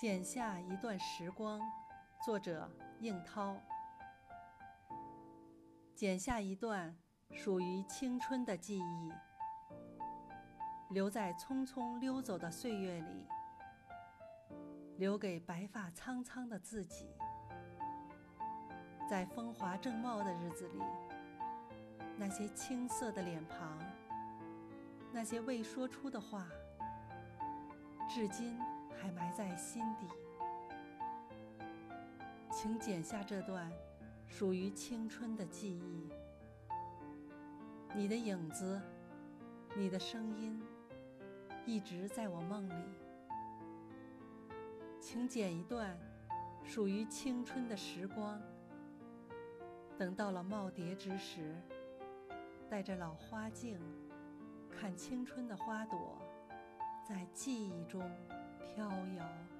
剪下一段时光，作者应涛。剪下一段属于青春的记忆，留在匆匆溜走的岁月里，留给白发苍苍的自己。在风华正茂的日子里，那些青涩的脸庞，那些未说出的话，至今还埋在心底。请剪下这段属于青春的记忆，你的影子，你的声音，一直在我梦里。请剪一段属于青春的时光，等到了耄耋之时，戴着老花镜，看青春的花朵在记忆中飘摇。